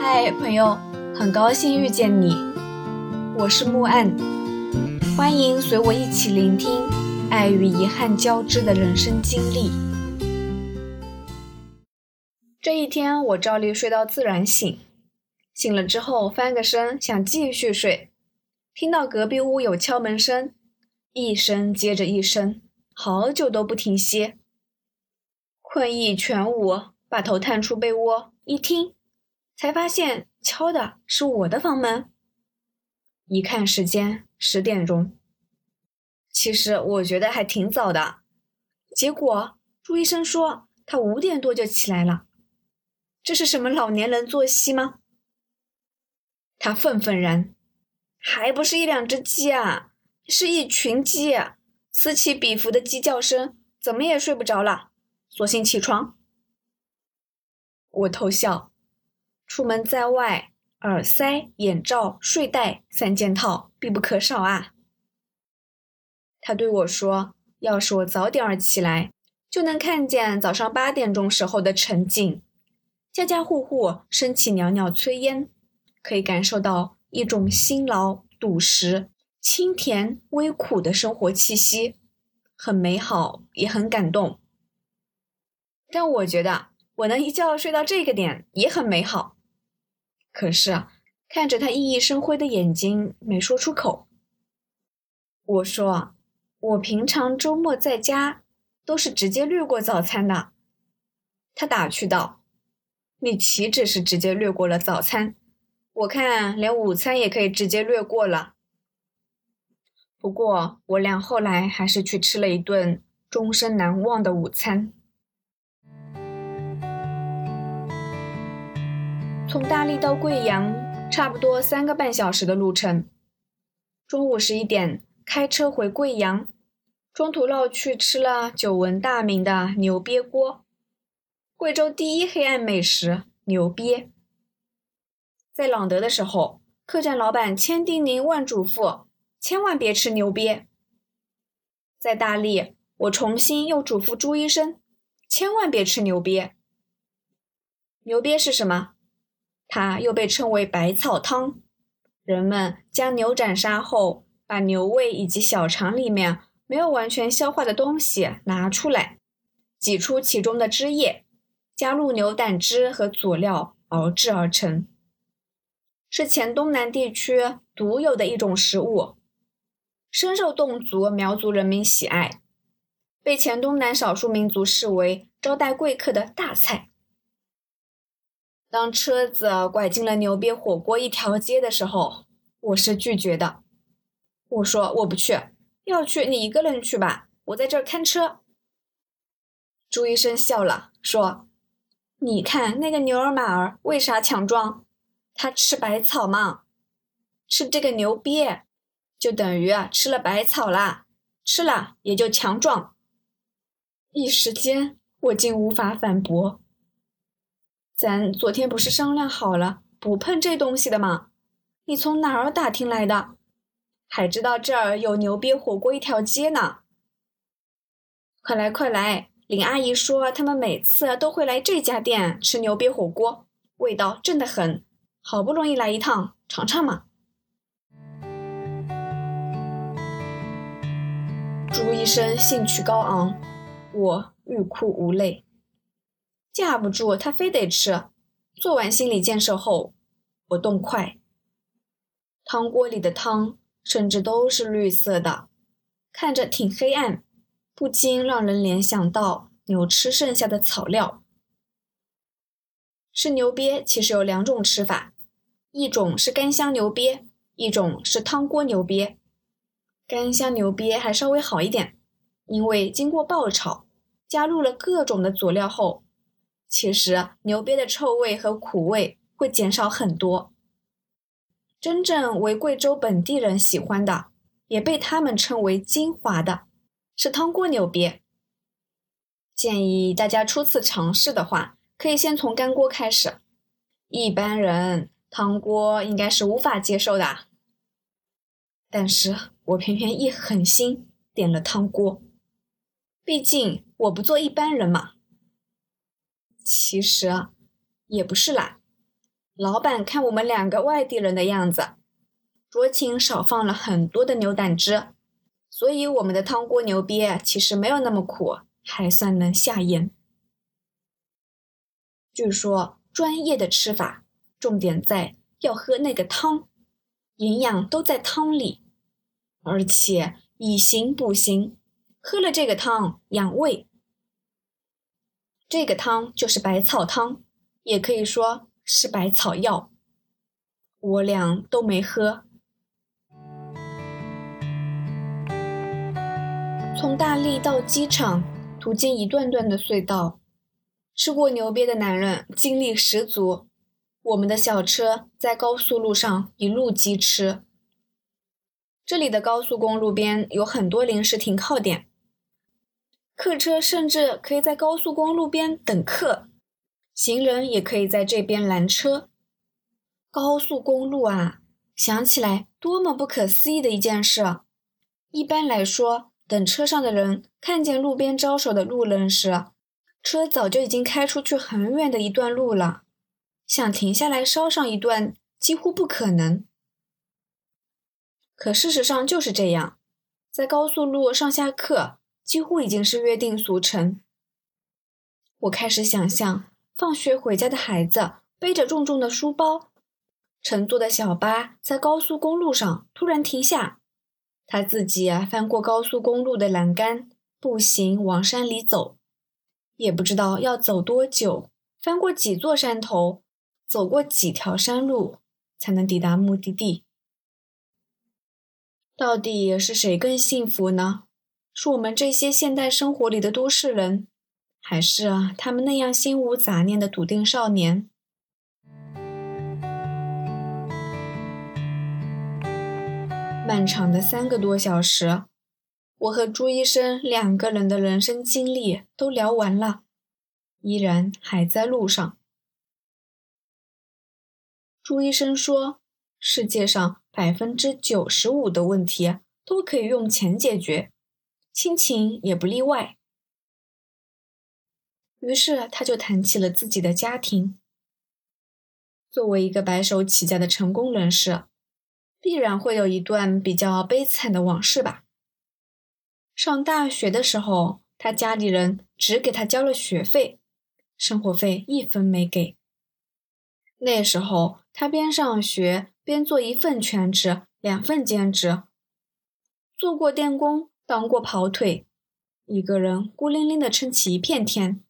嗨，朋友，很高兴遇见你，我是木岸，欢迎随我一起聆听爱与遗憾交织的人生经历。这一天我照例睡到自然醒，醒了之后翻个身想继续睡，听到隔壁屋有敲门声，一声接着一声，好久都不停歇。困意全无，把头探出被窝，一听才发现敲的是我的房门。一看时间10点钟，其实我觉得还挺早的，结果朱医生说他5点多就起来了。这是什么老年人作息吗？他愤愤然，还不是一两只鸡啊，是一群鸡啊，此起彼伏的鸡叫声怎么也睡不着了，索性起床。我偷笑，出门在外，耳塞、眼罩、睡袋3件套必不可少啊。他对我说，要是我早点儿起来，就能看见早上8点钟时候的晨景，家家户户升起袅袅炊烟，可以感受到一种辛劳、笃实、清甜、微苦的生活气息，很美好，也很感动。但我觉得我能一觉睡到这个点也很美好。可是看着他熠熠生辉的眼睛，没说出口。我说，我平常周末在家都是直接略过早餐的。他打趣道，你岂止是直接略过了早餐，我看连午餐也可以直接略过了。不过我俩后来还是去吃了一顿终身难忘的午餐。从大荔到贵阳差不多3个半小时的路程，中午11点开车回贵阳，中途绕去吃了久闻大名的牛瘪锅，贵州第一黑暗美食牛瘪。在朗德的时候，客栈老板千叮咛万嘱咐，千万别吃牛瘪。在大荔，我重新又嘱咐朱医生，千万别吃牛瘪。牛瘪是什么？它又被称为百草汤，人们将牛斩杀后，把牛胃以及小肠里面没有完全消化的东西拿出来，挤出其中的汁液，加入牛胆汁和佐料熬制而成，是黔东南地区独有的一种食物，深受侗族、苗族人民喜爱，被黔东南少数民族视为招待贵客的大菜。当车子拐进了牛瘪火锅一条街的时候，我是拒绝的。我说我不去，要去你一个人去吧，我在这儿看车。朱医生笑了，说，你看那个牛儿马儿为啥强壮？他吃百草嘛，吃这个牛瘪，就等于吃了百草啦，吃了也就强壮。一时间我竟无法反驳。咱昨天不是商量好了不碰这东西的吗？你从哪儿打听来的？还知道这儿有牛瘪火锅一条街呢。快来快来，林阿姨说他们每次都会来这家店吃牛瘪火锅，味道真的很，好不容易来一趟，尝尝嘛。朱医生兴趣高昂，我欲哭无泪。架不住他非得吃，做完心理建设后，我动筷。汤锅里的汤甚至都是绿色的，看着挺黑暗，不禁让人联想到牛吃剩下的草料。吃牛瘪其实有2种吃法，一种是干香牛瘪，一种是汤锅牛瘪。干香牛瘪还稍微好一点，因为经过爆炒，加入了各种的佐料后，其实牛瘪的臭味和苦味会减少很多。真正为贵州本地人喜欢的，也被他们称为精华的，是汤锅牛瘪。建议大家初次尝试的话，可以先从干锅开始，一般人汤锅应该是无法接受的。但是我偏偏一狠心点了汤锅，毕竟我不做一般人嘛。其实也不是啦，老板看我们2个外地人的样子，酌情少放了很多的牛胆汁，所以我们的汤锅牛鳖其实没有那么苦，还算能下咽。据说专业的吃法重点在要喝那个汤，营养都在汤里，而且以形补形，喝了这个汤养胃。这个汤就是百草汤，也可以说是百草药，我俩都没喝。从大荔到机场，途经一段段的隧道，吃过牛鳖的男人精力十足，我们的小车在高速路上一路疾驰。这里的高速公路边有很多临时停靠点，客车甚至可以在高速公路边等客，行人也可以在这边拦车。高速公路啊，想起来多么不可思议的一件事！一般来说，等车上的人看见路边招手的路人时，车早就已经开出去很远的一段路了，想停下来捎上一段几乎不可能。可事实上就是这样，在高速路上下客几乎已经是约定俗成。我开始想象放学回家的孩子背着重重的书包，乘坐的小巴在高速公路上突然停下，他自己翻过高速公路的栏杆，步行往山里走。也不知道要走多久，翻过几座山头，走过几条山路，才能抵达目的地。到底是谁更幸福呢？是我们这些现代生活里的都市人，还是他们那样心无杂念的笃定少年？漫长的3个多小时，我和朱医生2个人的人生经历都聊完了，依然还在路上。朱医生说，世界上95%的问题都可以用钱解决，亲情也不例外。于是他就谈起了自己的家庭。作为一个白手起家的成功人士，必然会有一段比较悲惨的往事吧。上大学的时候，他家里人只给他交了学费，生活费1分没给。那时候他边上学边做1份全职，2份兼职，做过电工，当过跑腿，一个人孤零零地撑起一片天，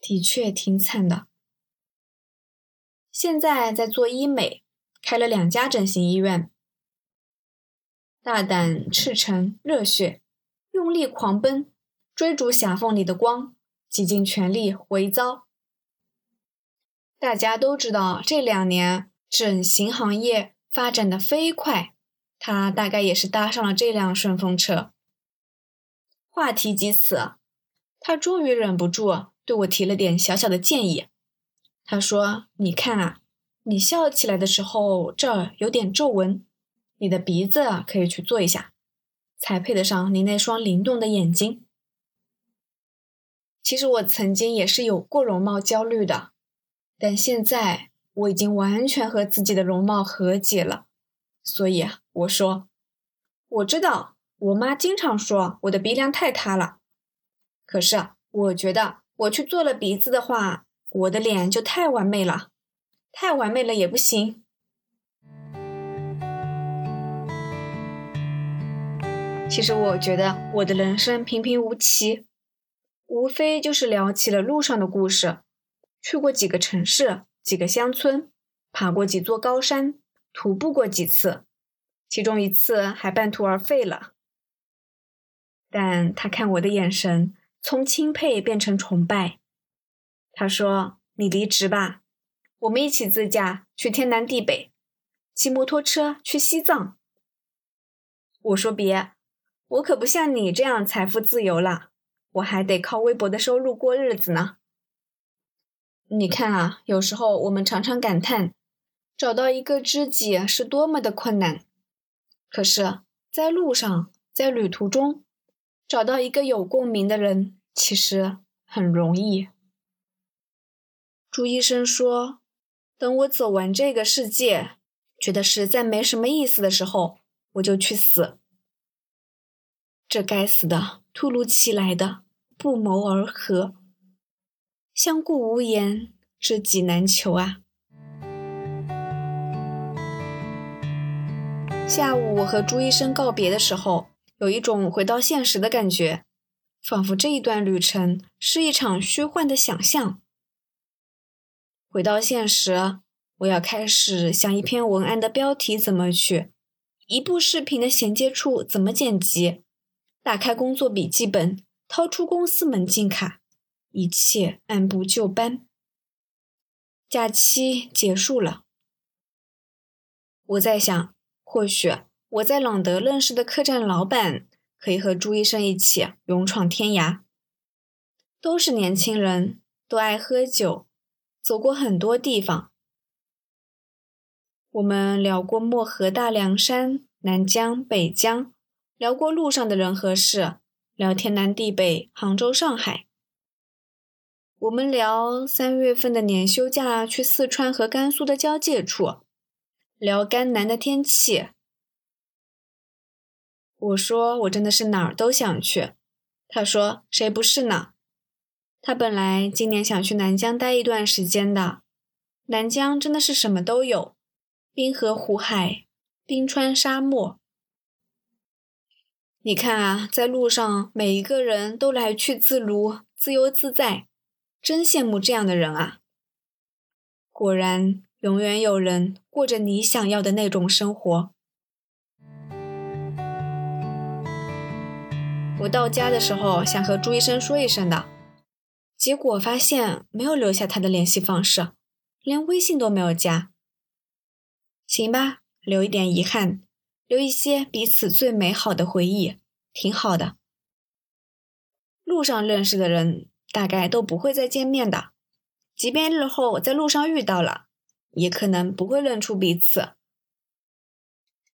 的确挺惨的。现在在做医美，开了2家整形医院。大胆、赤诚、热血，用力狂奔，追逐狭缝里的光，竭尽全力回遭。大家都知道，这2年整形行业发展的飞快，他大概也是搭上了这辆顺风车。话题及此，他终于忍不住对我提了点小小的建议。他说：“你看啊，你笑起来的时候这儿有点皱纹。”你的鼻子可以去做一下，才配得上你那双灵动的眼睛。其实我曾经也是有过容貌焦虑的，但现在我已经完全和自己的容貌和解了。所以我说，我知道我妈经常说我的鼻梁太塌了，可是我觉得我去做了鼻子的话，我的脸就太完美了，太完美了也不行。其实我觉得我的人生平平无奇，无非就是聊起了路上的故事，去过几个城市，几个乡村，爬过几座高山，徒步过几次，其中一次还半途而废了。但他看我的眼神从钦佩变成崇拜，他说：“你离职吧，我们一起自驾去天南地北，骑摩托车去西藏。”我说：“别。我可不像你这样财富自由了，我还得靠微薄的收入过日子呢。”你看啊，有时候我们常常感叹，找到一个知己是多么的困难。可是，在路上，在旅途中，找到一个有共鸣的人，其实很容易。朱医生说，等我走完这个世界，觉得实在没什么意思的时候，我就去死。这该死的，突如其来的，不谋而合，相顾无言，知己难求啊。下午我和朱医生告别的时候，有一种回到现实的感觉，仿佛这一段旅程是一场虚幻的想象。回到现实，我要开始想一篇文案的标题怎么取，一部视频的衔接处怎么剪辑，打开工作笔记本，掏出公司门禁卡，一切按部就班。假期结束了，我在想，或许我在朗德认识的客栈老板可以和朱医生一起勇闯天涯。都是年轻人，都爱喝酒，走过很多地方。我们聊过漠河、大凉山、南疆、北疆，聊过路上的人和事，聊天南地北、杭州、上海。我们聊3月份的年休假去四川和甘肃的交界处，聊甘南的天气。我说我真的是哪儿都想去，他说谁不是呢？他本来今年想去南疆待一段时间的，南疆真的是什么都有，冰河湖海，冰川沙漠。你看啊，在路上每一个人都来去自如，自由自在，真羡慕这样的人啊。果然永远有人过着你想要的那种生活。我到家的时候想和朱医生说一声的，结果发现没有留下他的联系方式，连微信都没有加。行吧，留一点遗憾，留一些彼此最美好的回忆，挺好的。路上认识的人大概都不会再见面的，即便日后我在路上遇到了，也可能不会认出彼此。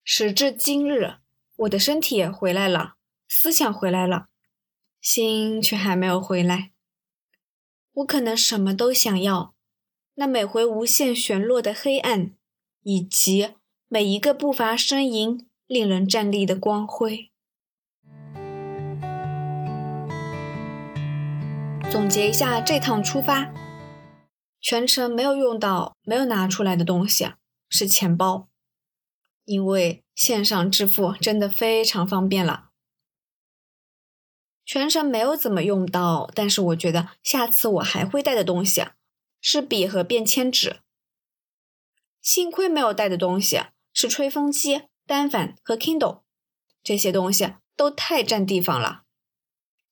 时至今日，我的身体也回来了，思想回来了，心却还没有回来。我可能什么都想要，那每回无限旋落的黑暗，以及每一个步伐呻吟令人站立的光辉。总结一下这趟出发，全程没有用到，没有拿出来的东西是钱包，因为线上支付真的非常方便了。全程没有怎么用到，但是我觉得下次我还会带的东西是笔和便签纸。幸亏没有带的东西是吹风机、单反和 Kindle， 这些东西都太占地方了。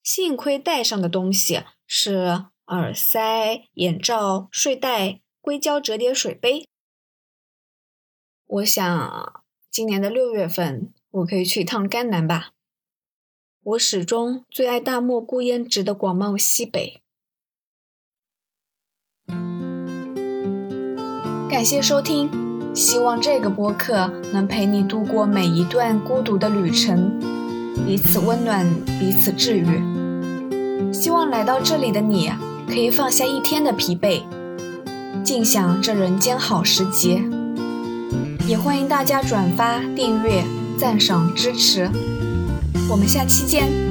幸亏带上的东西是耳塞、眼罩、睡袋、硅胶折叠水杯。我想今年的6月份我可以去一趟甘南吧。我始终最爱大漠孤烟直的广袤西北。感谢收听，希望这个播客能陪你度过每一段孤独的旅程，彼此温暖，彼此治愈。希望来到这里的你可以放下一天的疲惫，尽享这人间好时节。也欢迎大家转发、订阅、赞赏、支持。我们下期见。